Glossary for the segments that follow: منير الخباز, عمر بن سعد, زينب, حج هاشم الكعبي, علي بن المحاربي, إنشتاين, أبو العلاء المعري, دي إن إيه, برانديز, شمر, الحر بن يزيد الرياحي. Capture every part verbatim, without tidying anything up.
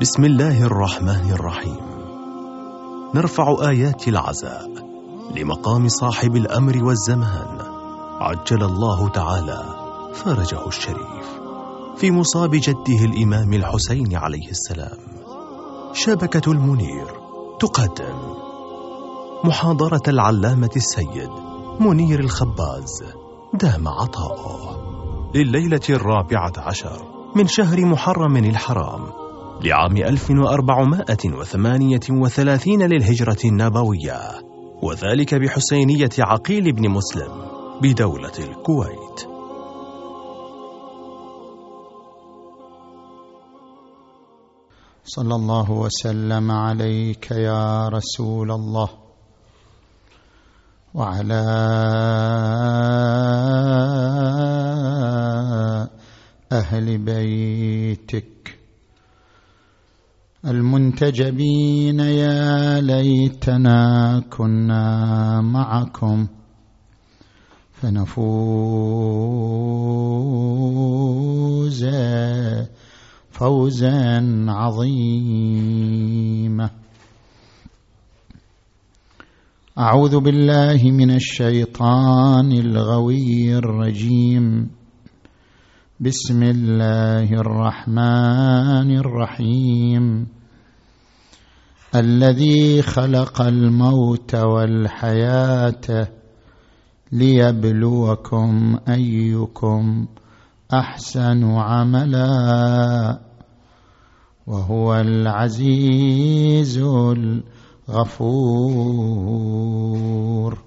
بسم الله الرحمن الرحيم. نرفع آيات العزاء لمقام صاحب الأمر والزمان عجل الله تعالى فرجه الشريف في مصاب جده الإمام الحسين عليه السلام. شبكة المنير تقدم محاضرة العلامة السيد منير الخباز دام عطاؤه لليلة الرابعة عشر من شهر محرم الحرام لعام ألف وأربعمائة وثمانية وثلاثين للهجرة النبوية، وذلك بحسينية عقيل بن مسلم بدولة الكويت. صلى الله وسلم عليك يا رسول الله وعلى أهل بيتك المنتجبين، يا ليتنا كنا معكم فنفوز فوزا عظيما. أعوذ بالله من الشيطان الغوي الرجيم. بسم الله الرحمن الرحيم. الذي خلق الموت والحياة ليبلوكم أيكم أحسن عملا وهو العزيز الغفور.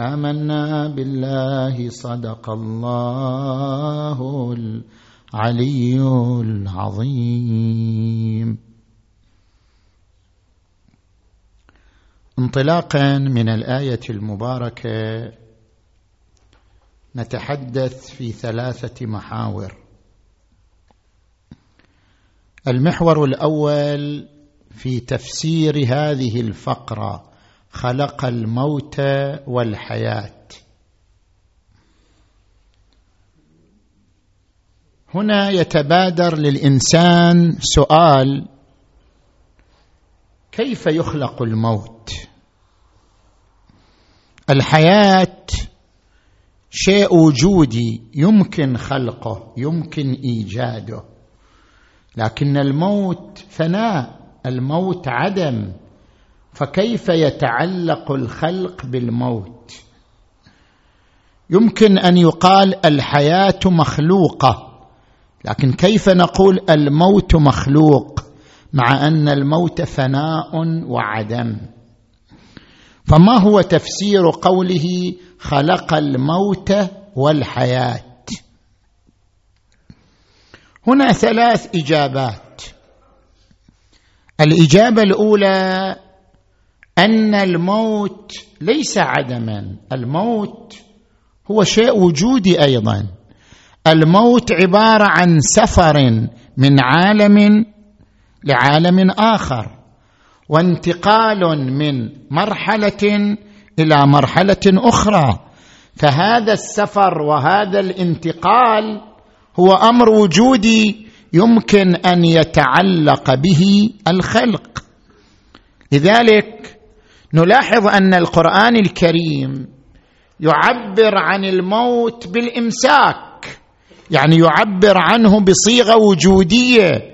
آمنا بالله، صدق الله العلي العظيم. انطلاقا من الآية المباركة نتحدث في ثلاثة محاور. المحور الأول في تفسير هذه الفقرة، خلق الموت والحياة. هنا يتبادر للإنسان سؤال: كيف يخلق الموت؟ الحياة شيء وجودي يمكن خلقه، يمكن إيجاده، لكن الموت فناء، الموت عدم، فكيف يتعلق الخلق بالموت؟ يمكن أن يقال الحياة مخلوقة، لكن كيف نقول الموت مخلوق مع أن الموت فناء وعدم؟ فما هو تفسير قوله خلق الموت والحياة؟ هنا ثلاث إجابات. الإجابة الأولى أن الموت ليس عدما، الموت هو شيء وجودي أيضا. الموت عبارة عن سفر من عالم لعالم آخر، وانتقال من مرحلة إلى مرحلة أخرى، فهذا السفر وهذا الانتقال هو أمر وجودي يمكن أن يتعلق به الخلق. لذلك نلاحظ أن القرآن الكريم يعبر عن الموت بالإمساك، يعني يعبر عنه بصيغة وجودية: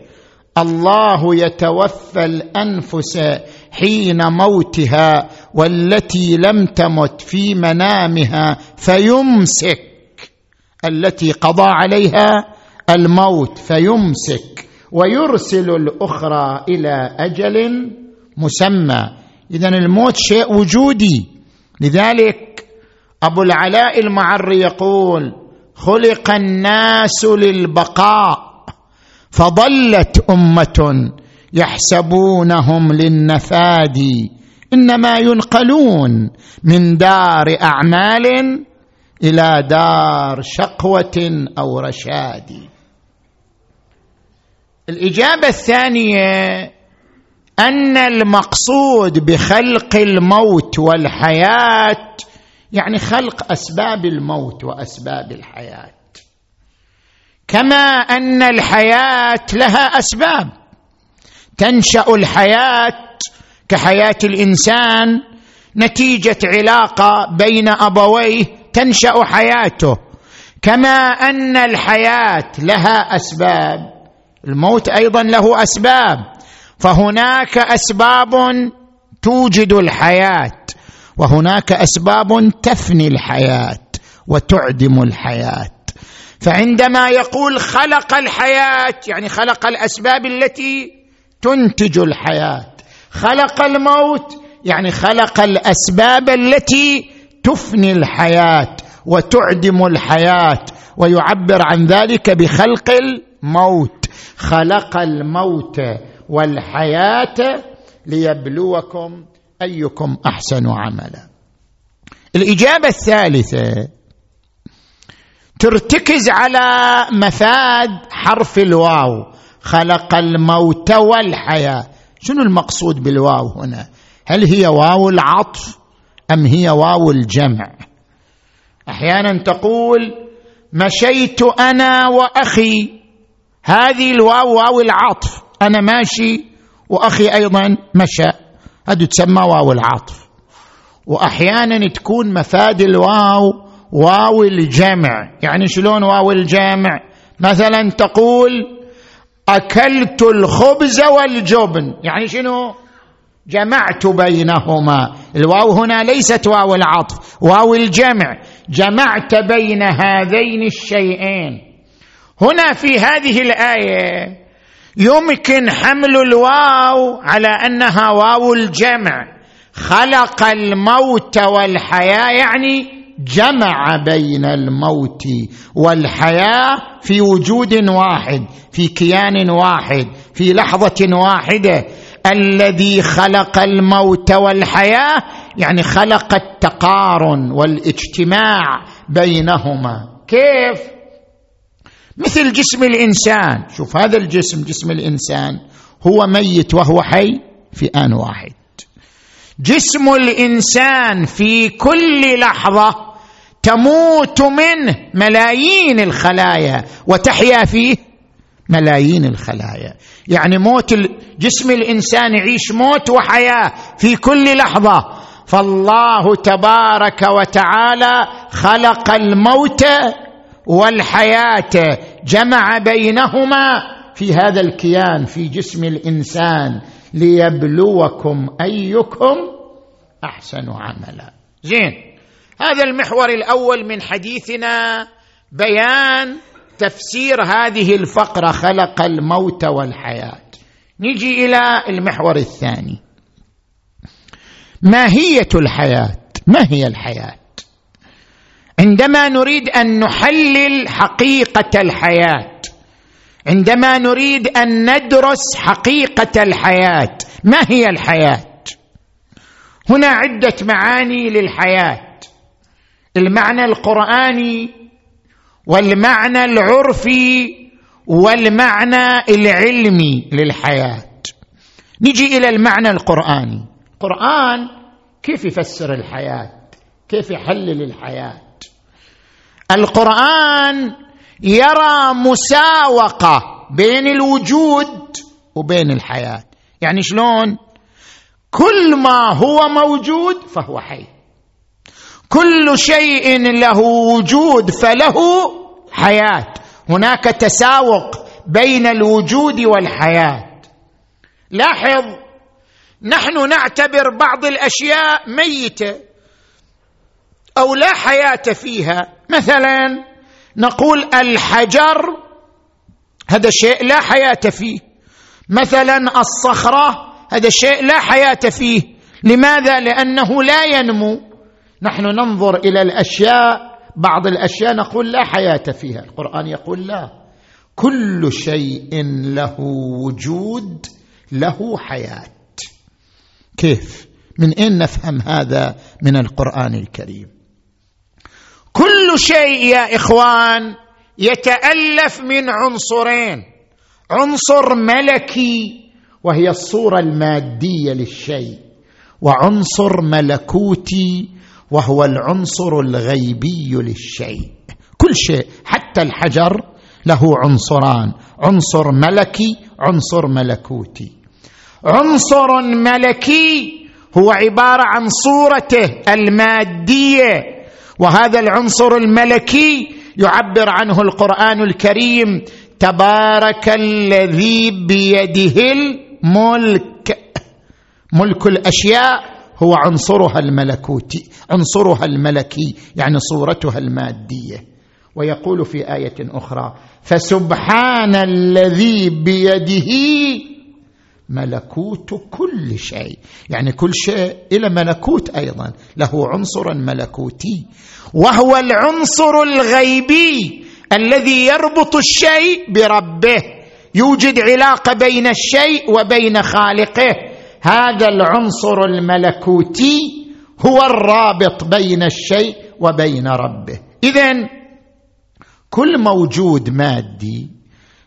الله يتوفى الأنفس حين موتها والتي لم تمت في منامها فيمسك، التي قضى عليها الموت فيمسك ويرسل الأخرى إلى أجل مسمى. إذن الموت شيء وجودي. لذلك أبو العلاء المعري يقول: خلق الناس للبقاء فضلت أمة يحسبونهم للنفاد إنما ينقلون من دار أعمال إلى دار شقوة أو رشاد. الإجابة الثانية أن المقصود بخلق الموت والحياة يعني خلق أسباب الموت وأسباب الحياة، كما أن الحياة لها أسباب، تنشأ الحياة كحياة الإنسان نتيجة علاقة بين أبويه تنشأ حياته، كما أن الحياة لها أسباب، الموت أيضا له أسباب، فهناك أسباب توجد الحياة وهناك أسباب تفني الحياة وتعدم الحياة. فعندما يقول خلق الحياة يعني خلق الأسباب التي تنتج الحياة، خلق الموت يعني خلق الأسباب التي تفني الحياة وتعدم الحياة، ويعبر عن ذلك بخلق الموت، خلق الموت والحياة ليبلوكم أيكم أحسن عملا. الإجابة الثالثة ترتكز على مفاد حرف الواو، خلق الموت والحياة، شنو المقصود بالواو هنا؟ هل هي واو العطف أم هي واو الجمع؟ أحيانا تقول مشيت أنا وأخي، هذه الواو واو العطف، أنا ماشي وأخي أيضا مشى، هذا تسمى واو العطف. وأحيانا تكون مفاد الواو واو الجمع، يعني شلون واو الجمع؟ مثلا تقول أكلت الخبز والجبن، يعني شنو؟ جمعت بينهما، الواو هنا ليست واو العطف، واو الجمع، جمعت بين هذين الشيئين. هنا في هذه الآية يمكن حمل الواو على أنها واو الجمع، خلق الموت والحياة يعني جمع بين الموت والحياة في وجود واحد، في كيان واحد، في لحظة واحدة. الذي خلق الموت والحياة يعني خلق التقارن والاجتماع بينهما. كيف؟ مثل جسم الإنسان، شوف هذا الجسم، جسم الإنسان هو ميت وهو حي في آن واحد، جسم الإنسان في كل لحظة تموت منه ملايين الخلايا وتحيا فيه ملايين الخلايا، يعني موت جسم الإنسان يعيش موت وحياة في كل لحظة. فالله تبارك وتعالى خلق الموت والحياة، جمع بينهما في هذا الكيان في جسم الإنسان ليبلوكم أيكم أحسن عملا. زين، هذا المحور الأول من حديثنا بيان تفسير هذه الفقرة خلق الموت والحياة. نجي إلى المحور الثاني، ماهية الحياة، ما هي الحياة؟ عندما نريد أن نحلل حقيقة الحياة، عندما نريد أن ندرس حقيقة الحياة، ما هي الحياة؟ هنا عدة معاني للحياة، المعنى القرآني والمعنى العرفي والمعنى العلمي للحياة. نجي إلى المعنى القرآني، القرآن كيف يفسر الحياة؟ كيف يحلل الحياة؟ القرآن يرى مساوقة بين الوجود وبين الحياة، يعني شلون؟ كل ما هو موجود فهو حي، كل شيء له وجود فله حياة، هناك تساوق بين الوجود والحياة. لاحظ، نحن نعتبر بعض الأشياء ميتة أو لا حياة فيها، مثلا نقول الحجر هذا شيء لا حياة فيه، مثلا الصخرة هذا شيء لا حياة فيه، لماذا؟ لأنه لا ينمو. نحن ننظر إلى الأشياء، بعض الأشياء نقول لا حياة فيها، القرآن يقول لا، كل شيء له وجود له حياة. كيف؟ من أين نفهم هذا من القرآن الكريم؟ كل شيء يا إخوان يتألف من عنصرين، عنصر ملكي وهي الصورة المادية للشيء، وعنصر ملكوتي وهو العنصر الغيبي للشيء. كل شيء حتى الحجر له عنصران، عنصر ملكي، عنصر ملكوتي. عنصر ملكي هو عبارة عن صورته المادية، وهذا العنصر الملكي يعبر عنه القرآن الكريم: تبارك الذي بيده الملك. ملك الأشياء هو عنصرها الملكوتي، عنصرها الملكي يعني صورتها المادية. ويقول في آية أخرى: فسبحان الذي بيده ملكوت كل شيء، يعني كل شيء إلى ملكوت أيضا، له عنصر ملكوتي. وهو العنصر الغيبي الذي يربط الشيء بربه، يوجد علاقة بين الشيء وبين خالقه. هذا العنصر الملكوتي هو الرابط بين الشيء وبين ربه. إذن كل موجود مادي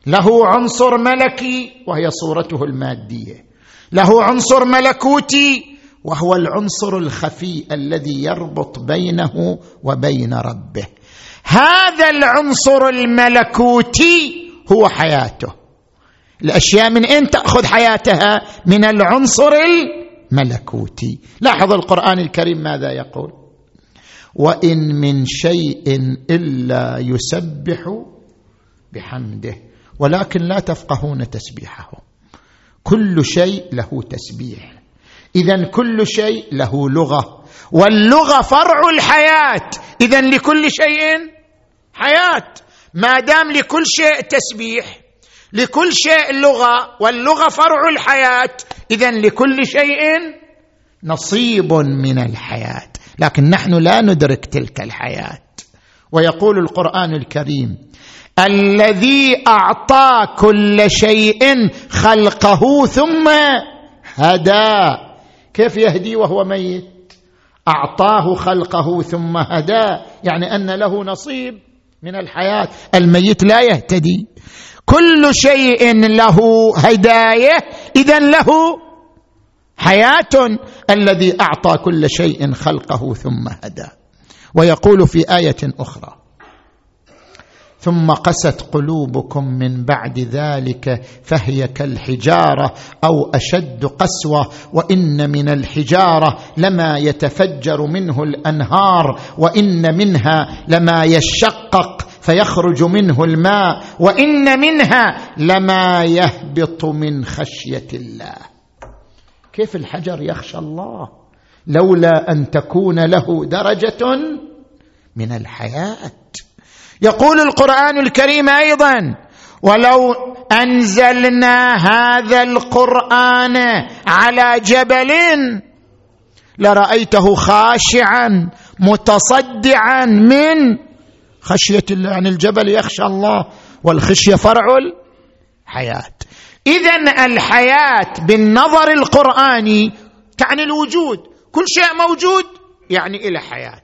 له عنصر ملكي وهي صورته المادية، له عنصر ملكوتي وهو العنصر الخفي الذي يربط بينه وبين ربه. هذا العنصر الملكوتي هو حياته. الأشياء من أين تأخذ حياتها؟ من العنصر الملكوتي. لاحظ القرآن الكريم ماذا يقول: وإن من شيء إلا يسبح بحمده ولكن لا تفقهون تسبيحه. كل شيء له تسبيح. إذن كل شيء له لغة، واللغة فرع الحياة. إذن لكل شيء حياة، ما دام لكل شيء تسبيح، لكل شيء لغة، واللغة فرع الحياة، إذن لكل شيء نصيب من الحياة، لكن نحن لا ندرك تلك الحياة. ويقول القرآن الكريم: الذي أعطى كل شيء خلقه ثم هدى. كيف يهدي وهو ميت؟ أعطاه خلقه ثم هدى، يعني أن له نصيب من الحياة. الميت لا يهتدي، كل شيء له هداية، إذن له حياة. الذي أعطى كل شيء خلقه ثم هدى. ويقول في آية أخرى: ثم قست قلوبكم من بعد ذلك فهي كالحجارة أو أشد قسوة، وإن من الحجارة لما يتفجر منه الأنهار، وإن منها لما يشقق فيخرج منه الماء، وإن منها لما يهبط من خشية الله. كيف الحجر يخشى الله لولا أن تكون له درجة من الحياة. يقول القرآن الكريم أيضا: ولو أنزلنا هذا القرآن على جبل لرأيته خاشعا متصدعا من خشية الله، يعني الجبل يخشى الله، والخشية فرع الحياة. إذن الحياة بالنظر القرآني تعني الوجود، كل شيء موجود يعني إلى حياة،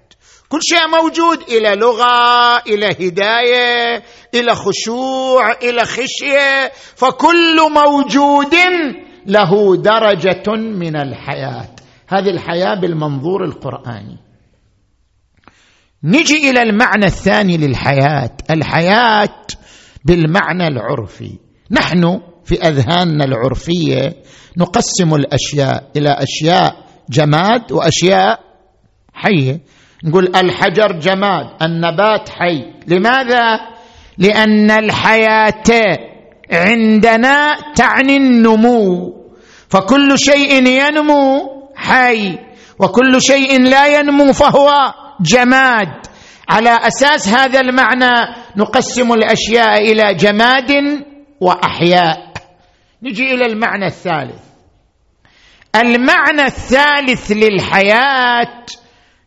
كل شيء موجود إلى لغة، إلى هداية، إلى خشوع، إلى خشية، فكل موجود له درجة من الحياة. هذه الحياة بالمنظور القرآني. نجي إلى المعنى الثاني للحياة، الحياة بالمعنى العرفي. نحن في أذهاننا العرفية نقسم الأشياء إلى أشياء جماد وأشياء حية. نقول الحجر جماد، النبات حي. لماذا؟ لأن الحياة عندنا تعني النمو، فكل شيء ينمو حي، وكل شيء لا ينمو فهو جماد. على أساس هذا المعنى نقسم الأشياء إلى جماد وأحياء. نجي إلى المعنى الثالث. المعنى الثالث للحياة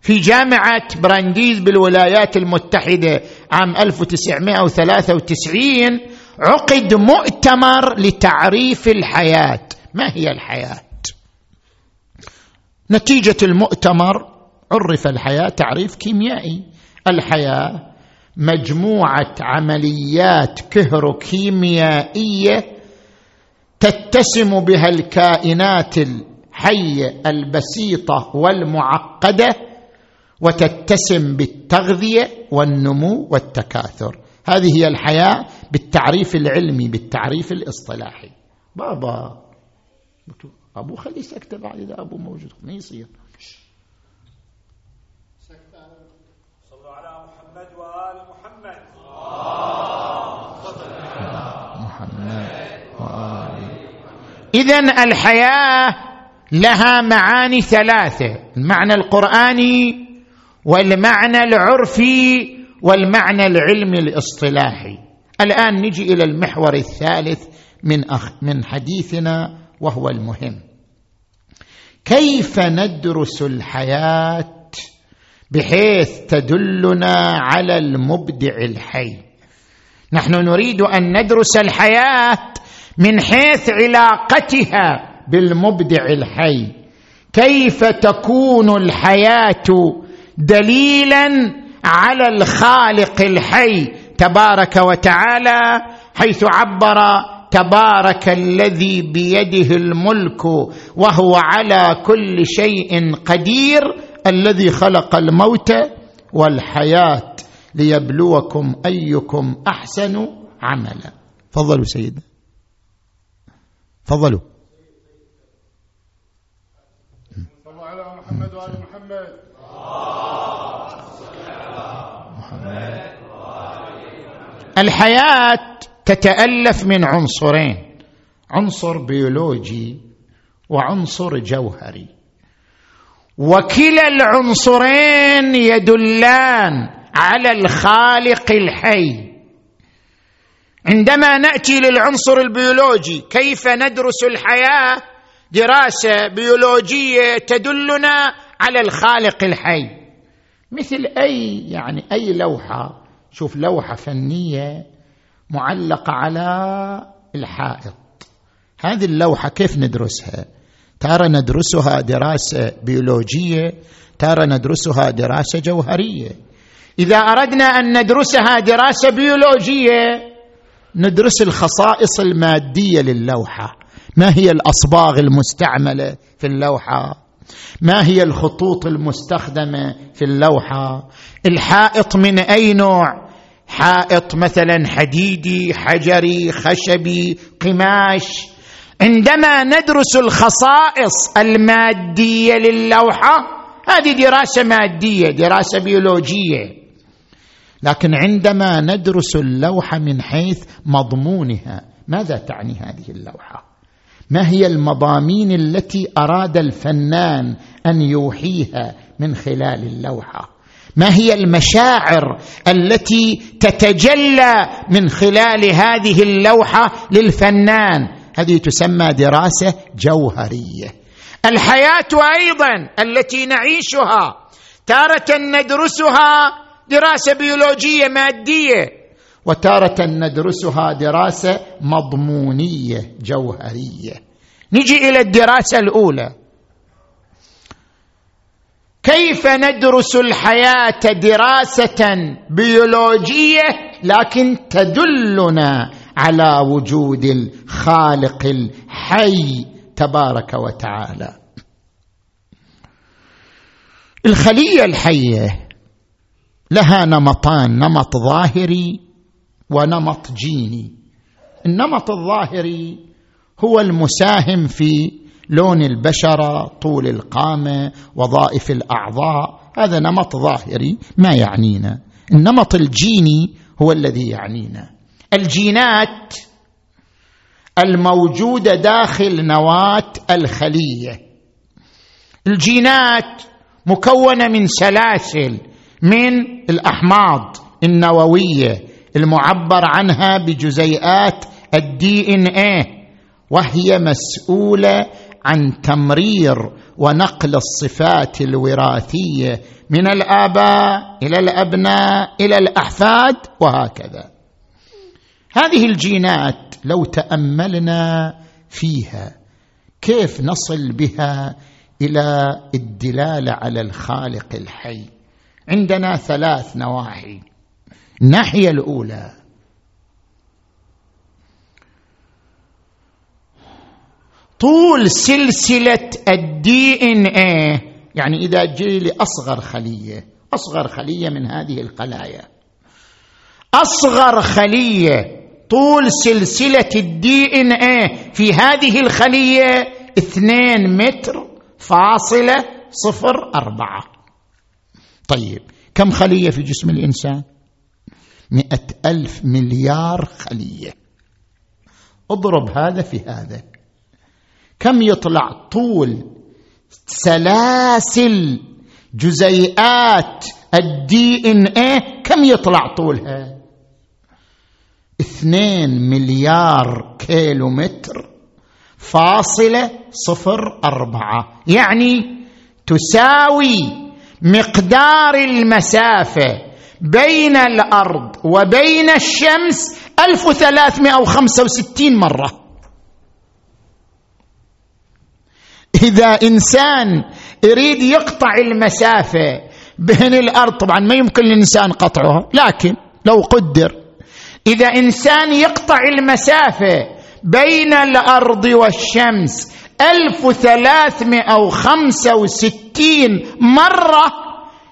في جامعة برانديز بالولايات المتحدة عام ألف وتسعمائة وثلاثة وتسعين عقد مؤتمر لتعريف الحياة. ما هي الحياة؟ نتيجة المؤتمر عرف الحياة تعريف كيميائي: الحياة مجموعة عمليات كهروكيميائية تتسم بها الكائنات الحية البسيطة والمعقدة، وتتسم بالتغذية والنمو والتكاثر. هذه هي الحياة بالتعريف العلمي، بالتعريف الاصطلاحي. بابا أبو خلي سكتة بعد إذا أبو موجود ما يصير سكتة. صلوا على محمد وآل محمد. آه. صلوا على محمد وآل. إذن الحياة لها معاني ثلاثة: المعنى القرآني والمعنى العرفي والمعنى العلمي الاصطلاحي. الآن نجي إلى المحور الثالث من, أخ... من حديثنا وهو المهم: كيف ندرس الحياة بحيث تدلنا على المبدع الحي؟ نحن نريد أن ندرس الحياة من حيث علاقتها بالمبدع الحي. كيف تكون الحياة دليلا على الخالق الحي تبارك وتعالى، حيث عبر: تبارك الذي بيده الملك وهو على كل شيء قدير، الذي خلق الموت والحياة ليبلوكم أيكم أحسن عملا. تفضلوا سيدنا، تفضلوا. صلوا على محمد وعلى محمد. الحياة تتألف من عنصرين: عنصر بيولوجي وعنصر جوهري، وكلا العنصرين يدلان على الخالق الحي. عندما نأتي للعنصر البيولوجي، كيف ندرس الحياة دراسة بيولوجية تدلنا على الخالق الحي، مثل أي يعني أي لوحة، شوف لوحة فنية معلقة على الحائط، هذه اللوحة كيف ندرسها؟ ترى ندرسها دراسة بيولوجية، ترى ندرسها دراسة جوهرية. إذا أردنا أن ندرسها دراسة بيولوجية، ندرس الخصائص المادية للوحة، ما هي الأصباغ المستعملة في اللوحة، ما هي الخطوط المستخدمة في اللوحة، الحائط من أي نوع، حائط مثلا حديدي، حجري، خشبي، قماش. عندما ندرس الخصائص المادية للوحة، هذه دراسة مادية، دراسة بيولوجية. لكن عندما ندرس اللوحة من حيث مضمونها، ماذا تعني هذه اللوحة؟ ما هي المضامين التي أراد الفنان أن يوحيها من خلال اللوحة؟ ما هي المشاعر التي تتجلى من خلال هذه اللوحة للفنان؟ هذه تسمى دراسة جوهرية. الحياة أيضا التي نعيشها، تارة ندرسها دراسة بيولوجية مادية، وتارة ندرسها دراسة مضمونية جوهرية. نجي إلى الدراسة الأولى: كيف ندرس الحياة دراسة بيولوجية لكن تدلنا على وجود الخالق الحي تبارك وتعالى. الخلية الحية لها نمطان: نمط ظاهري ونمط جيني. النمط الظاهري هو المساهم في لون البشرة، طول القامة، وظائف الأعضاء، هذا نمط ظاهري ما يعنينا. النمط الجيني هو الذي يعنينا. الجينات الموجودة داخل نواة الخلية، الجينات مكونة من سلاسل من الأحماض النووية المعبر عنها بجزيئات الدي إن إيه، وهي مسؤولة عن تمرير ونقل الصفات الوراثية من الآباء إلى الأبناء إلى الأحفاد وهكذا. هذه الجينات لو تأملنا فيها كيف نصل بها إلى الدلالة على الخالق الحي، عندنا ثلاث نواحي. الناحية الأولى: طول سلسلة الدي إن إيه، يعني إذا جئ لأصغر خلية، أصغر خلية من هذه الخلايا، أصغر خلية طول سلسلة الدي إن إيه في هذه الخلية اثنين متر فاصلة صفر أربعة. طيب كم خلية في جسم الإنسان؟ مئة ألف مليار خلية. اضرب هذا في هذا، كم يطلع طول سلاسل جزيئات الدي إن إيه؟ كم يطلع طولها؟ اثنين مليار كيلومتر فاصلة صفر أربعة، يعني تساوي مقدار المسافة بين الأرض وبين الشمس ألف وثلاثمئة وخمسة وستين مرة. إذا إنسان يريد يقطع المسافة بين الأرض، طبعا ما يمكن للإنسان قطعها، لكن لو قدر، إذا إنسان يقطع المسافة بين الأرض والشمس ألف وثلاثمئة وخمسة وستين مرة،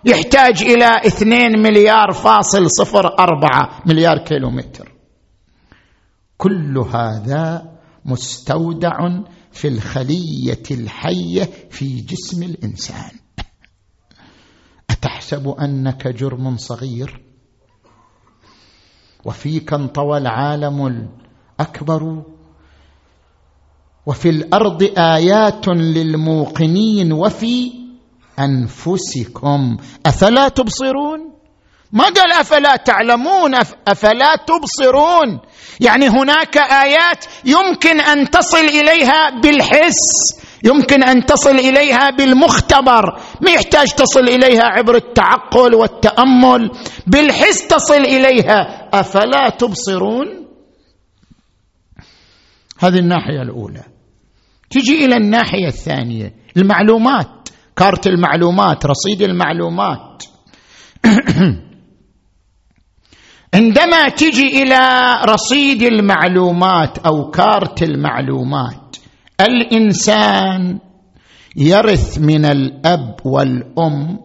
يحتاج إلى اثنين مليار فاصل صفر أربعة مليار كيلومتر. كل هذا مستودع في الخلية الحية في جسم الإنسان. أتحسب أنك جرم صغير وفيك انطوى العالم الأكبر؟ وفي الأرض آيات للموقنين وفي أنفسكم أفلا تبصرون. ما قال أفلا تعلمون، أفلا تبصرون، يعني هناك آيات يمكن أن تصل إليها بالحس، يمكن أن تصل إليها بالمختبر، ما يحتاج تصل إليها عبر التعقل والتأمل، بالحس تصل إليها. أفلا تبصرون، هذه الناحية الأولى. تجي إلى الناحية الثانية، المعلومات، كارت المعلومات، رصيد المعلومات. عندما تجي إلى رصيد المعلومات أو كارت المعلومات، الإنسان يرث من الأب والأم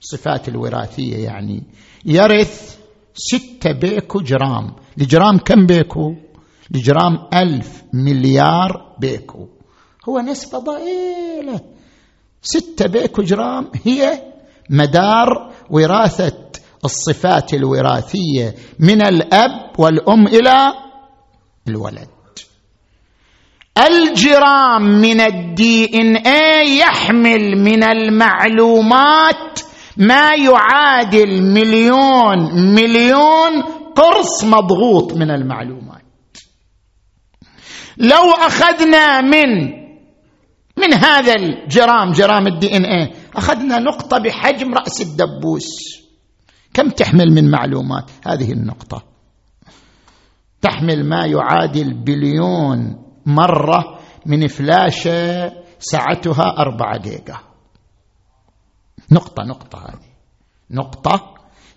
صفات الوراثية، يعني يرث ستة بيكو جرام. لجرام كم بيكو؟ لجرام ألف مليار بيكو، هو نسبة ضئيلة. ستة بيكو جرام هي مدار وراثة الصفات الوراثية من الأب والأم إلى الولد. الجرام من الدي إن إيه يحمل من المعلومات ما يعادل مليون مليون قرص مضغوط من المعلومات. لو أخذنا من من هذا الجرام، جرام الدي إن إيه، أخذنا نقطة بحجم رأس الدبوس، كم تحمل من معلومات هذه النقطة؟ تحمل ما يعادل بليون مرة من فلاشة ساعتها أربعة دقيقة. نقطة نقطة هذه نقطة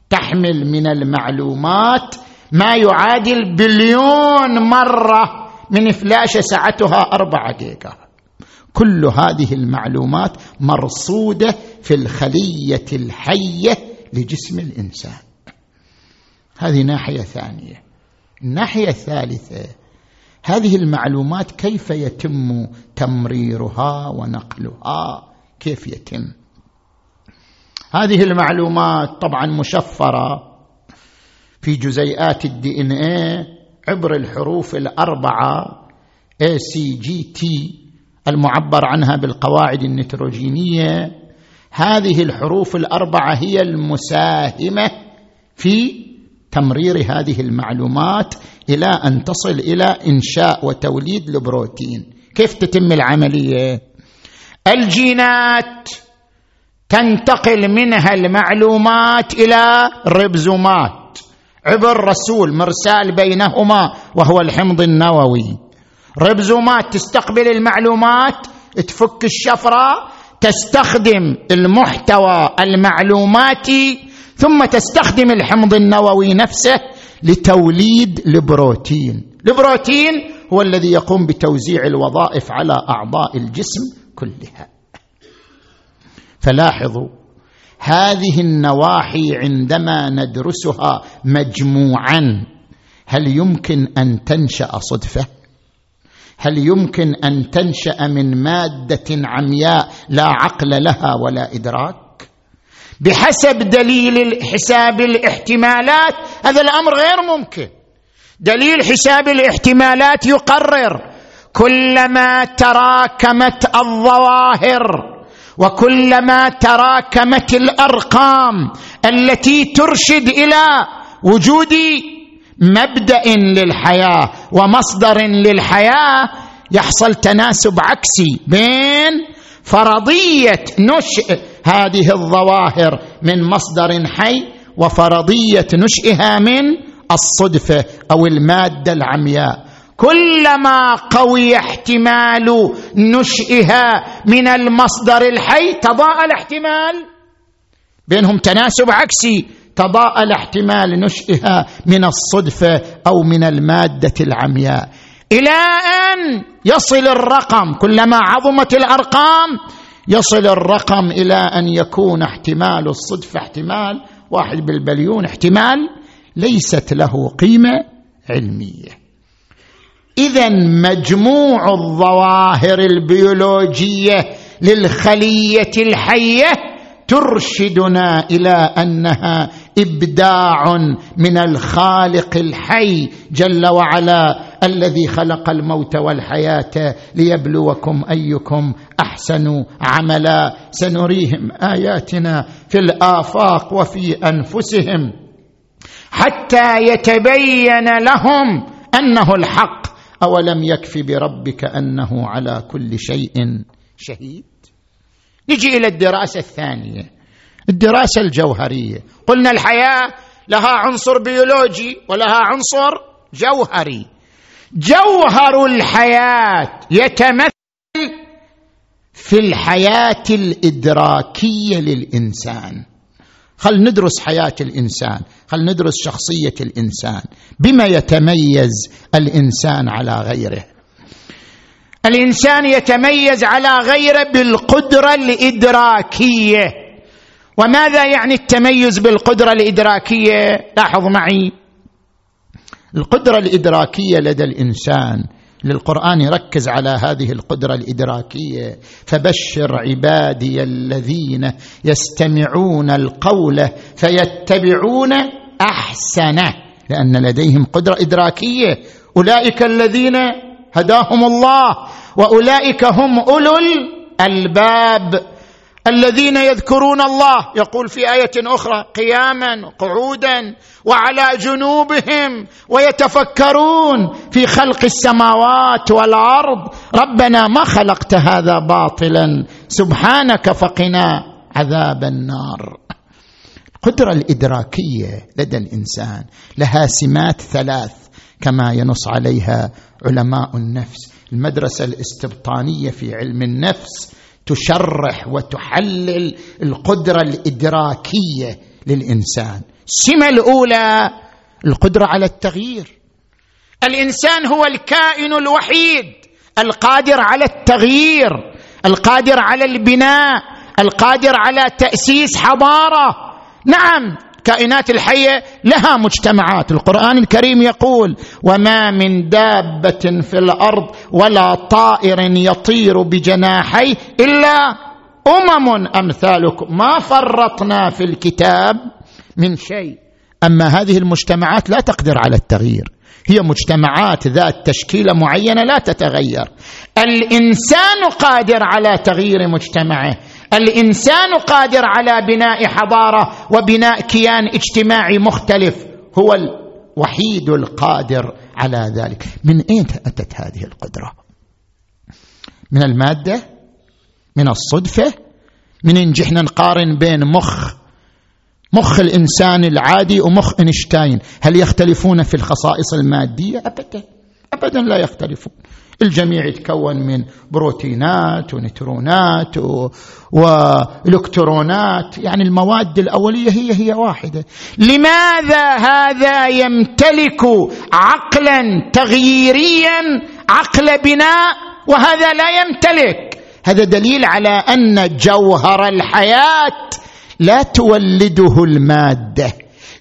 تحمل من المعلومات ما يعادل بليون مرة من فلاشة ساعتها أربعة دقيقة. كل هذه المعلومات مرصودة في الخلية الحية لجسم الإنسان. هذه ناحية ثانية. الناحية الثالثة، هذه المعلومات كيف يتم تمريرها ونقلها؟ كيف يتم هذه المعلومات؟ طبعا مشفرة في جزيئات الدي إن إيه عبر الحروف الأربعة إيه سي جي تي المعبر عنها بالقواعد النيتروجينية. هذه الحروف الأربعة هي المساهمة في تمرير هذه المعلومات إلى أن تصل إلى إنشاء وتوليد البروتين. كيف تتم العملية؟ الجينات تنتقل منها المعلومات إلى الربزومات عبر رسول مرسال بينهما وهو الحمض النووي. ربزومات تستقبل المعلومات، تفك الشفرة، تستخدم المحتوى المعلوماتي، ثم تستخدم الحمض النووي نفسه لتوليد البروتين. البروتين هو الذي يقوم بتوزيع الوظائف على أعضاء الجسم كلها. فلاحظوا، هذه النواحي عندما ندرسها مجموعا هل يمكن أن تنشأ صدفة؟ هل يمكن أن تنشأ من مادة عمياء لا عقل لها ولا إدراك؟ بحسب دليل حساب الاحتمالات هذا الأمر غير ممكن. دليل حساب الاحتمالات يقرر كلما تراكمت الظواهر وكلما تراكمت الأرقام التي ترشد إلى وجود مبدأ للحياة ومصدر للحياة يحصل تناسب عكسي بين فرضية نشأ هذه الظواهر من مصدر حي وفرضية نشئها من الصدفة أو المادة العمياء. كلما قوي احتمال نشئها من المصدر الحي تضاءل احتمال بينهم تناسب عكسي، تضاءل احتمال نشئها من الصدفة أو من المادة العمياء إلى أن يصل الرقم، كلما عظمت الأرقام يصل الرقم إلى أن يكون احتمال الصدفة احتمال واحد بالبليون، احتمال ليست له قيمة علمية. إذن مجموع الظواهر البيولوجية للخلية الحية ترشدنا إلى أنها إبداع من الخالق الحي جل وعلا الذي خلق الموت والحياة ليبلوكم أيكم أحسن عملا. سنريهم آياتنا في الآفاق وفي أنفسهم حتى يتبين لهم أنه الحق. أولم يكف بربك أنه على كل شيء شهيد. نجي إلى الدراسة الثانية، الدراسة الجوهرية. قلنا الحياة لها عنصر بيولوجي ولها عنصر جوهري. جوهر الحياة يتمثل في الحياة الإدراكية للإنسان. خل ندرس حياة الإنسان، خل ندرس شخصية الإنسان، بما يتميز الإنسان على غيره. الإنسان يتميز على غيره بالقدرة الإدراكية. وماذا يعني التميز بالقدرة الإدراكية؟ لاحظ معي، القدرة الإدراكية لدى الإنسان، للقرآن يركز على هذه القدرة الإدراكية. فبشر عبادي الذين يستمعون القول فيتبعون أحسنه، لأن لديهم قدرة إدراكية. أولئك الذين هداهم الله وأولئك هم أولو الألباب الذين يذكرون الله، يقول في آية أخرى قياما قعودا وعلى جنوبهم ويتفكرون في خلق السماوات والأرض ربنا ما خلقت هذا باطلا سبحانك فقنا عذاب النار. القدرة الإدراكية لدى الإنسان لها سمات ثلاث كما ينص عليها علماء النفس. المدرسة الاستبطانية في علم النفس تشرح وتحلل القدرة الإدراكية للإنسان. السمة الأولى القدرة على التغيير. الإنسان هو الكائن الوحيد القادر على التغيير، القادر على البناء، القادر على تأسيس حضارة. نعم، الكائنات الحية لها مجتمعات. القرآن الكريم يقول وما من دابة في الأرض ولا طائر يطير بجناحيه إلا أمم أمثالكم ما فرطنا في الكتاب من شيء. أما هذه المجتمعات لا تقدر على التغيير، هي مجتمعات ذات تشكيلة معينة لا تتغير. الإنسان قادر على تغيير مجتمعه، الإنسان قادر على بناء حضارة وبناء كيان اجتماعي مختلف، هو الوحيد القادر على ذلك. من أين أتت هذه القدرة؟ من المادة؟ من الصدفة؟ من إن جحنا نقارن بين مخ مخ الإنسان العادي ومخ إنشتاين، هل يختلفون في الخصائص المادية؟ أبدا أبدا لا يختلفون. الجميع يتكون من بروتينات ونيترونات والكترونات، يعني المواد الأولية هي هي واحدة. لماذا هذا يمتلك عقلا تغييريا، عقل بناء، وهذا لا يمتلك؟ هذا دليل على أن جوهر الحياة لا تولده المادة،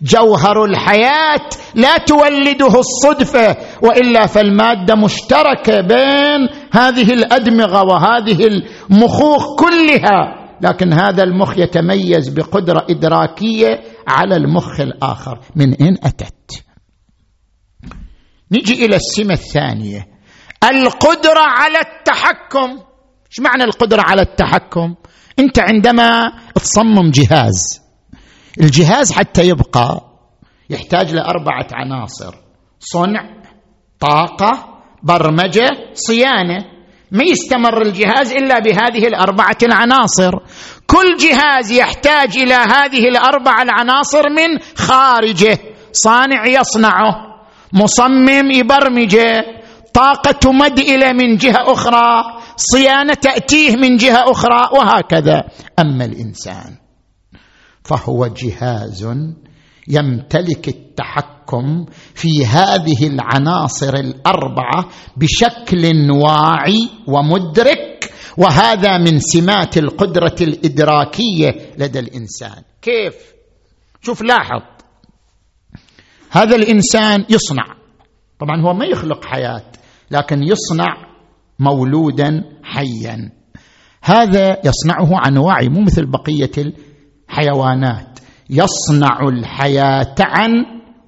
جوهر الحياة لا تولده الصدفة، وإلا فالمادة مشتركة بين هذه الأدمغة وهذه المخوخ كلها، لكن هذا المخ يتميز بقدرة إدراكية على المخ الآخر. من أين أتت؟ نجي إلى السمة الثانية، القدرة على التحكم. إيش معنى القدرة على التحكم؟ أنت عندما تصمم جهاز، الجهاز حتى يبقى يحتاج لأربعة عناصر: صنع، طاقة، برمجة، صيانة. ما يستمر الجهاز إلا بهذه الأربعة العناصر. كل جهاز يحتاج إلى هذه الأربعة العناصر من خارجه: صانع يصنعه، مصمم يبرمجه، طاقة تمد إلى من جهة أخرى، صيانة تأتيه من جهة أخرى، وهكذا. أما الإنسان فهو جهاز يمتلك التحكم في هذه العناصر الأربعة بشكل واعي ومدرك، وهذا من سمات القدرة الإدراكية لدى الإنسان. كيف؟ شوف، لاحظ، هذا الإنسان يصنع، طبعا هو ما يخلق حياة، لكن يصنع مولودا حيا. هذا يصنعه عن وعي، مو مثل بقية الحيوانات، يصنع الحياة عن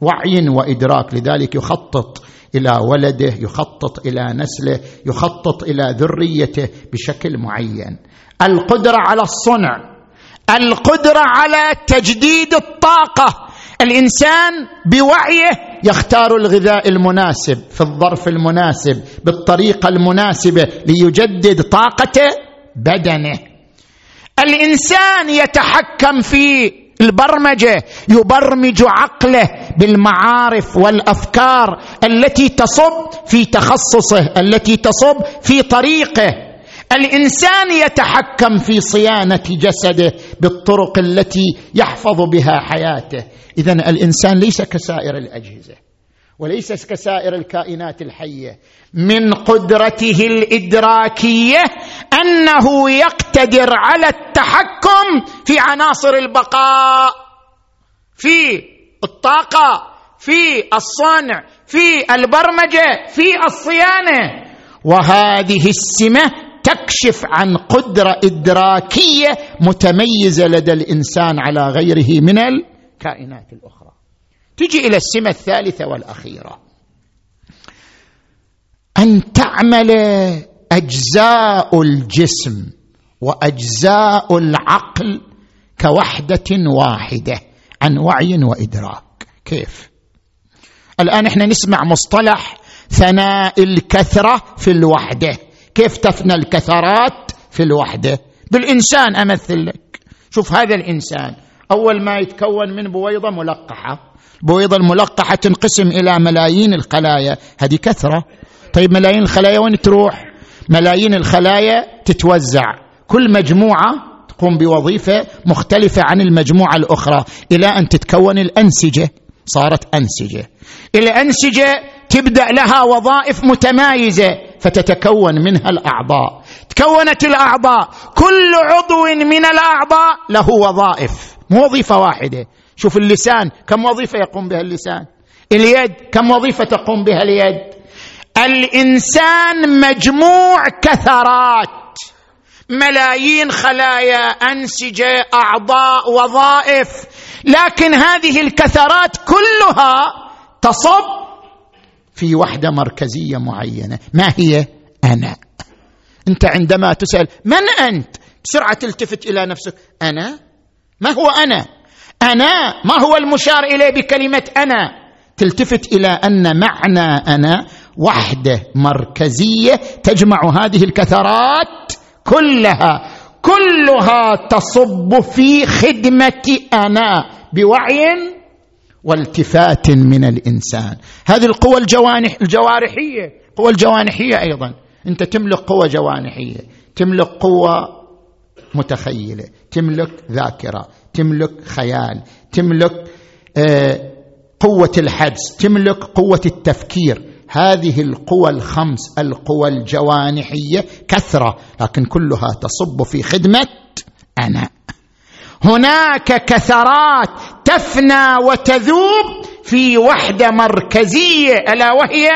وعي وإدراك. لذلك يخطط إلى ولده، يخطط إلى نسله، يخطط إلى ذريته بشكل معين. القدرة على الصنع، القدرة على تجديد الطاقة. الإنسان بوعيه يختار الغذاء المناسب في الظرف المناسب بالطريقة المناسبة ليجدد طاقته بدنه. الإنسان يتحكم في البرمجة، يبرمج عقله بالمعارف والأفكار التي تصب في تخصصه، التي تصب في طريقه. الإنسان يتحكم في صيانة جسده بالطرق التي يحفظ بها حياته. إذن الإنسان ليس كسائر الأجهزة وليس كسائر الكائنات الحية، من قدرته الإدراكية أنه يقتدر على التحكم في عناصر البقاء، في الطاقة، في الصنع، في البرمجة، في الصيانة. وهذه السمة تكشف عن قدرة إدراكية متميزة لدى الإنسان على غيره من الكائنات الأخرى. تجي إلى السمة الثالثة والأخيرة، أن تعمل أجزاء الجسم وأجزاء العقل كوحدة واحدة عن وعي وإدراك. كيف؟ الآن إحنا نسمع مصطلح ثناء الكثرة في الوحدة. كيف تفنى الكثرات في الوحدة؟ بالإنسان أمثل لك. شوف هذا الإنسان أول ما يتكون من بويضة ملقحة، بويضة الملقحة تنقسم إلى ملايين الخلايا، هذه كثرة. طيب ملايين الخلايا وين تروح؟ ملايين الخلايا تتوزع، كل مجموعة تقوم بوظيفة مختلفة عن المجموعة الأخرى، إلى أن تتكون الأنسجة. صارت أنسجة، الأنسجة تبدأ لها وظائف متمايزة فتتكون منها الأعضاء. تكونت الأعضاء، كل عضو من الأعضاء له وظائف، مو وظيفة واحدة. شوف اللسان كم وظيفة يقوم بها اللسان، اليد كم وظيفة تقوم بها اليد. الإنسان مجموع كثرات، ملايين خلايا، أنسجة، أعضاء، وظائف، لكن هذه الكثرات كلها تصب في وحدة مركزية معينة. ما هي؟ أنا. أنت عندما تسأل من أنت؟ بسرعة تلتفت إلى نفسك، أنا؟ ما هو أنا؟ أنا ما هو المشار إليه بكلمة أنا؟ تلتفت إلى أن معنى أنا وحدة مركزية تجمع هذه الكثرات كلها، كلها تصب في خدمة أنا بوعي والتفات من الإنسان. هذه القوى الجوانح الجوارحية، قوى الجوانحية أيضا، أنت تملك قوة جوانحية، تملك قوة متخيلة، تملك ذاكرة، تملك خيال، تملك آه قوة الحدس، تملك قوة التفكير. هذه القوى الخمس، القوى الجوانحية كثرة، لكن كلها تصب في خدمة أنا. هناك كثرات تفنى وتذوب في وحدة مركزية، ألا وهي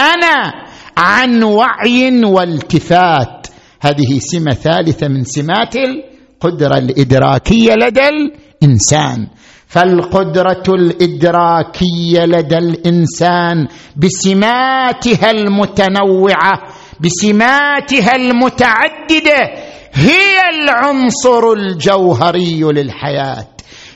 أنا، عن وعي والتفات. هذه سمة ثالثة من سمات القدرة الإدراكية لدى الإنسان. فالقدرة الإدراكية لدى الإنسان بسماتها المتنوعة بسماتها المتعددة هي العنصر الجوهري للحياة،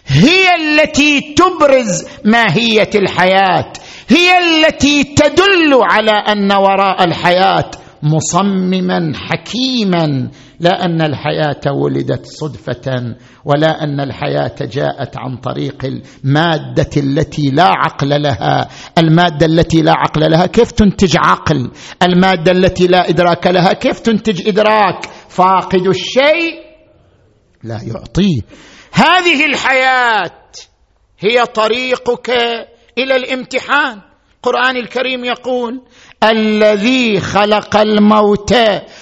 هي التي تبرز ماهية الحياة، هي التي تدل على أن وراء الحياة مصمما حكيما، لا أن الحياة ولدت صدفة، ولا أن الحياة جاءت عن طريق المادة التي لا عقل لها. المادة التي لا عقل لها كيف تنتج عقل؟ المادة التي لا إدراك لها كيف تنتج إدراك؟ فاقد الشيء لا يعطيه. هذه الحياة هي طريقك إلى الامتحان. القرآن الكريم يقول: الذي خلق الموت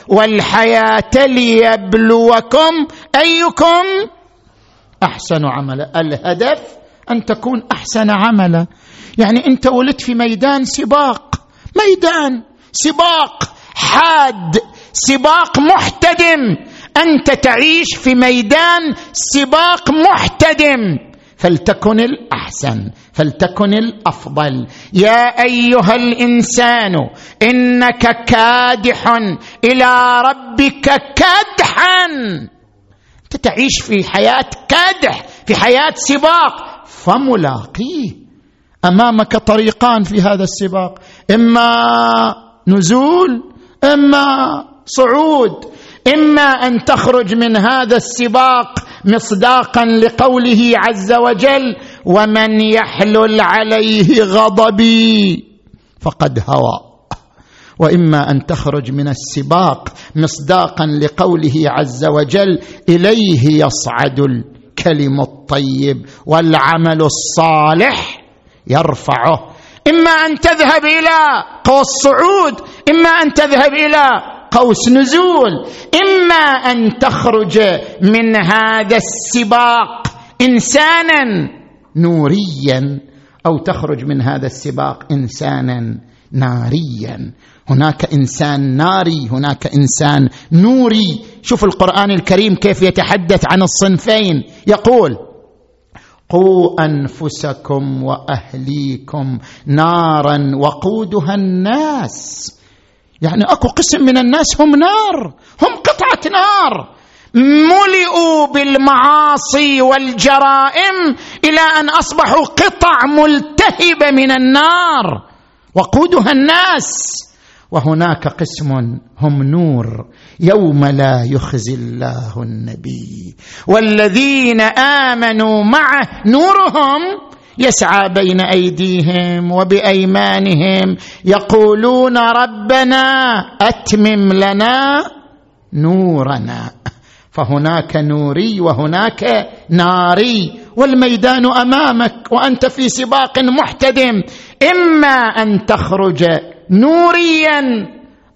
والحياة ليبلوكم أيكم أحسن عملا. الهدف أن تكون أحسن عملا. يعني أنت ولدت في ميدان سباق، ميدان سباق حاد، سباق محتدم، أنت تعيش في ميدان سباق محتدم، فلتكن الأحسن، فلتكن الأفضل. يا أيها الإنسان إنك كادح إلى ربك كدحا. أنت تعيش في حياة كدح، في حياة سباق، فملاقيه. أمامك طريقان في هذا السباق، إما نزول إما صعود. إما أن تخرج من هذا السباق مصداقا لقوله عز وجل: ومن يحلل عليه غضبي فقد هوى. وإما أن تخرج من السباق مصداقا لقوله عز وجل: إليه يصعد الكلم الطيب والعمل الصالح يرفعه. إما أن تذهب إلى قوس صعود، إما أن تذهب إلى قوس نزول. إما أن تخرج من هذا السباق إنسانا نوريا، أو تخرج من هذا السباق إنسانا ناريا. هناك إنسان ناري، هناك إنسان نوري. شوف القرآن الكريم كيف يتحدث عن الصنفين، يقول: قوا أنفسكم وأهليكم نارا وقودها الناس. يعني أكو قسم من الناس هم نار، هم قطعة نار، ملئوا بالمعاصي والجرائم إلى أن أصبحوا قطع ملتهبة من النار وقودها الناس. وهناك قسم هم نور، يوم لا يخزي الله النبي والذين آمنوا معه نورهم يسعى بين أيديهم وبأيمانهم يقولون ربنا أتمم لنا نورنا. فهناك نوري وهناك ناري، والميدان أمامك وأنت في سباق محتدم. إما أن تخرج نوريا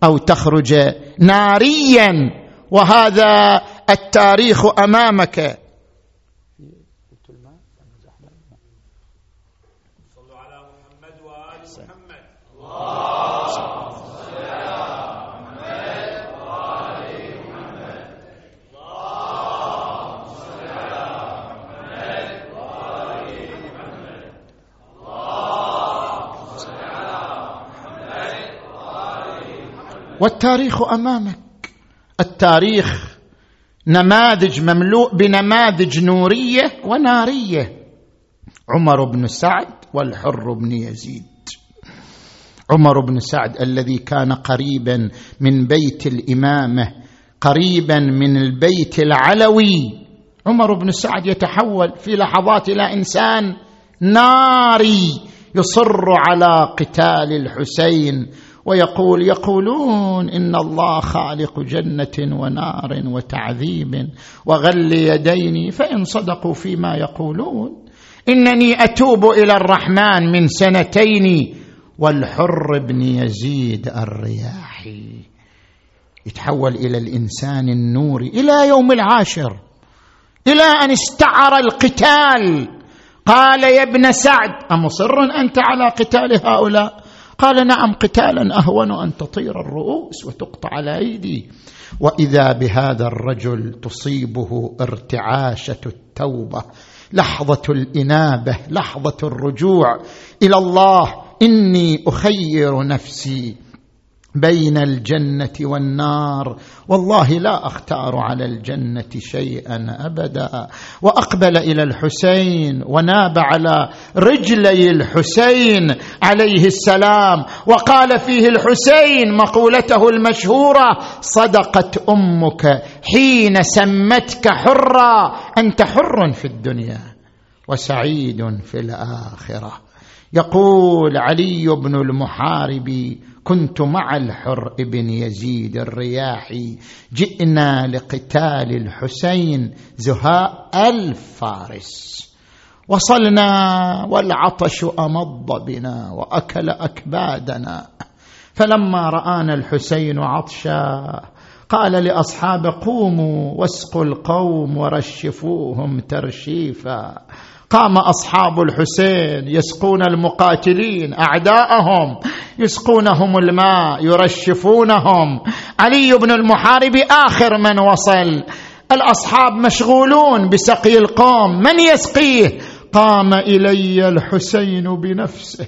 أو تخرج ناريا، وهذا التاريخ أمامك. والتاريخ أمامك، التاريخ نماذج مملوء بنماذج نورية ونارية. عمر بن سعد والحر بن يزيد. عمر بن سعد الذي كان قريبا من بيت الإمامة، قريبا من البيت العلوي. عمر بن سعد يتحول في لحظات إلى إنسان ناري يصر على قتال الحسين ويقول: يقولون إن الله خالق جنة ونار وتعذيب وغل يدين، فإن صدقوا فيما يقولون إنني أتوب إلى الرحمن من سنتين. والحر بن يزيد الرياحي يتحول إلى الإنسان النوري إلى يوم العاشر، إلى أن استعر القتال. قال يا ابن سعد أمصر أنت على قتال هؤلاء؟ قال نعم، قتالا أهون أن تطير الرؤوس وتقطع الأيدي. وإذا بهذا الرجل تصيبه ارتعاشة التوبة، لحظة الإنابة، لحظة الرجوع إلى الله. إني أخير نفسي بين الجنة والنار، والله لا أختار على الجنة شيئا أبدا. وأقبل إلى الحسين وناب على رجلي الحسين عليه السلام، وقال فيه الحسين مقولته المشهورة: صدقت أمك حين سمتك حرا، أنت حر في الدنيا وسعيد في الآخرة. يقول علي بن المحاربي: كنت مع الحر بن يزيد الرياحي، جئنا لقتال الحسين زهاء الفارس، وصلنا والعطش أمض بنا وأكل أكبادنا، فلما رآنا الحسين عطشا قال لأصحاب: قوموا واسقوا القوم ورشفوهم ترشيفا. قام أصحاب الحسين يسقون المقاتلين أعداءهم، يسقونهم الماء، يرشفونهم. علي بن المحارب آخر من وصل، الأصحاب مشغولون بسقي القوم، من يسقيه؟ قام إلي الحسين بنفسه،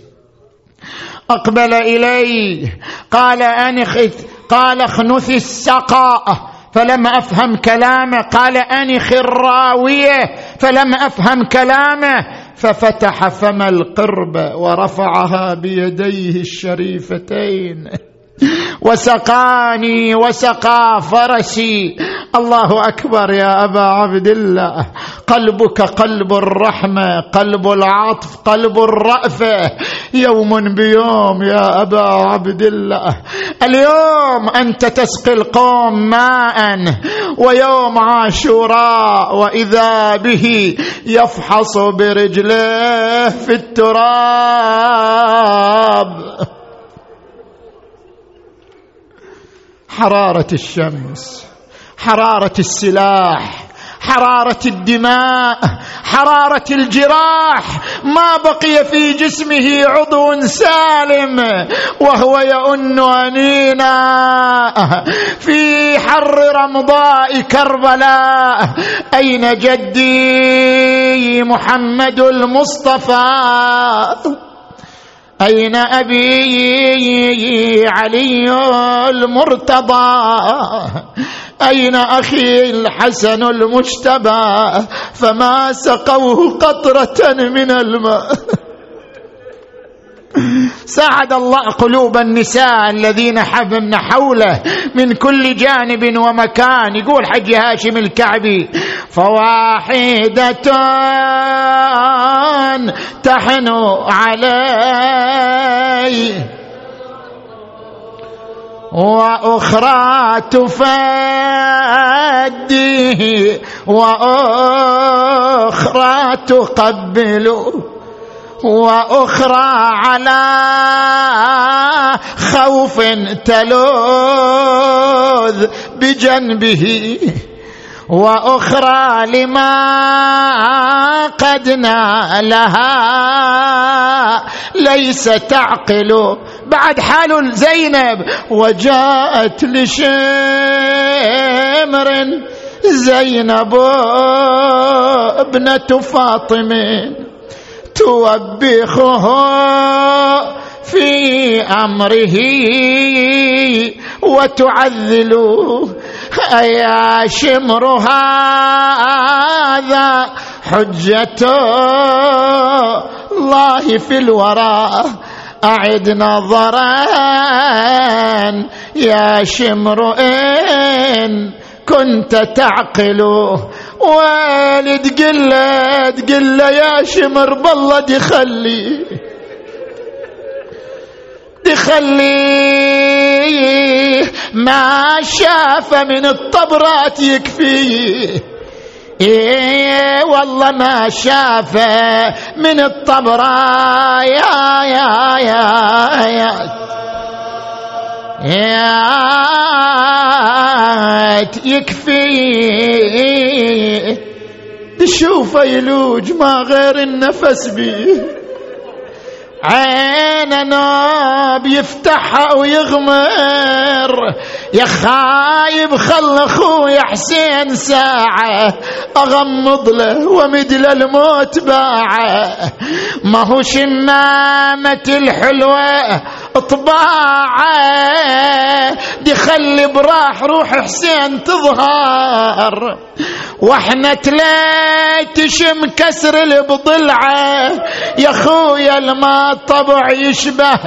أقبل إليه قال أنخث، قال اخنث السقاء، فلم أفهم كلامه. قال أنخ الراوية، فلم أفهم كلامه. ففتح فم القربة ورفعها بيديه الشريفتين وسقاني وسقى فرسي. الله أكبر يا أبا عبد الله، قلبك قلب الرحمة، قلب العطف، قلب الرأفة، يوم بيوم يا أبا عبد الله. اليوم أنت تسقي القوم ماء، ويوم عاشوراء وإذا به يفحص برجليه في التراب. حرارة الشمس، حرارة السلاح، حرارة الدماء، حرارة الجراح، ما بقي في جسمه عضو سالم وهو يئن أنينا في حر رمضاء كربلاء. أين جدي محمد المصطفى؟ أين أبي علي المرتضى؟ أين أخي الحسن المجتبى؟ فما سقوه قطرة من الماء. ساعد الله قلوب النساء الذين حملن حوله من كل جانب ومكان. يقول حج هاشم الكعبي: فواحدة تحن علي وأخرى تفديه وأخرى تقبله وأخرى على خوف تلوذ بجنبه وأخرى لما قد نالها ليس تعقل. بعد حال زينب: وجاءت لشمر زينب ابنة فاطم توبخه في أمره وتعذله. أيا شمر هذا حجة الله في الورى، أعد نظرا يا شمر إن كنت تعقله. والد قله قله يا شمر بالله دخلي دخلي ما شاف من الطبرات يكفيه. إيه والله ما شاف من الطبرات يا يا يا يا يكفي تشوفه يلوج ما غير النفس بيه، عينه ناب يفتحها ويغمر. يا خايب خل اخوي حسين ساعة اغمض له ومد له الموت باعه. ما هو شمامة الحلوة طباعه دي خلي براح روح حسين تظهر. واحنا تلات شم كسر اللي بضلعه يا اخويا الما طبع يشبه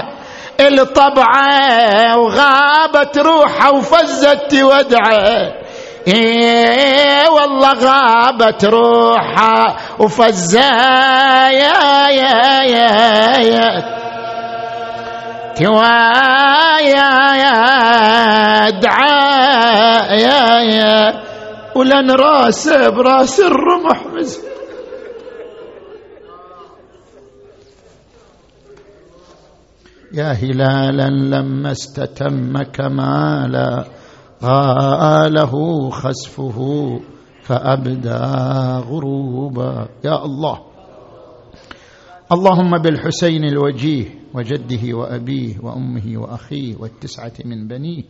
الطبعه وغابت روحه وفزت ودعه. ايه والله غابت روحه وفزها يا يا يا يا توايدعا يا يا ولن راسه براس الرمح. يا هلالا لما استتم كمالا غاله خسفه فأبدى غروبا. يا الله اللهم بالحسين الوجيه وجده وأبيه وأمه وأخيه والتسعة من بنيه،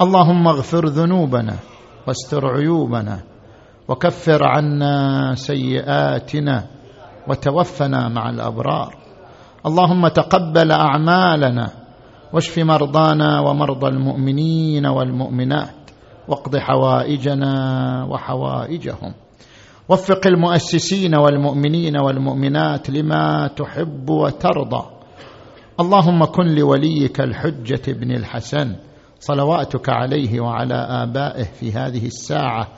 اللهم اغفر ذنوبنا واستر عيوبنا وكفر عنا سيئاتنا وتوفنا مع الأبرار. اللهم تقبل أعمالنا واشف مرضانا ومرضى المؤمنين والمؤمنات واقض حوائجنا وحوائجهم. وفق المؤسسين والمؤمنين والمؤمنات لما تحب وترضى. اللهم كن لوليك الحجة ابن الحسن صلواتك عليه وعلى آبائه في هذه الساعة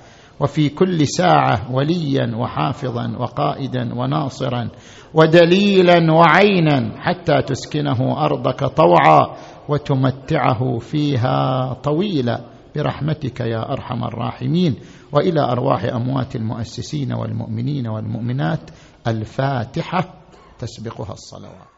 وفي كل ساعة وليا وحافظا وقائدا وناصرا ودليلا وعينا حتى تسكنه أرضك طوعا وتمتعه فيها طويلا برحمتك يا أرحم الراحمين. وإلى أرواح أموات المؤسسين والمؤمنين والمؤمنات الفاتحة تسبقها الصلوات.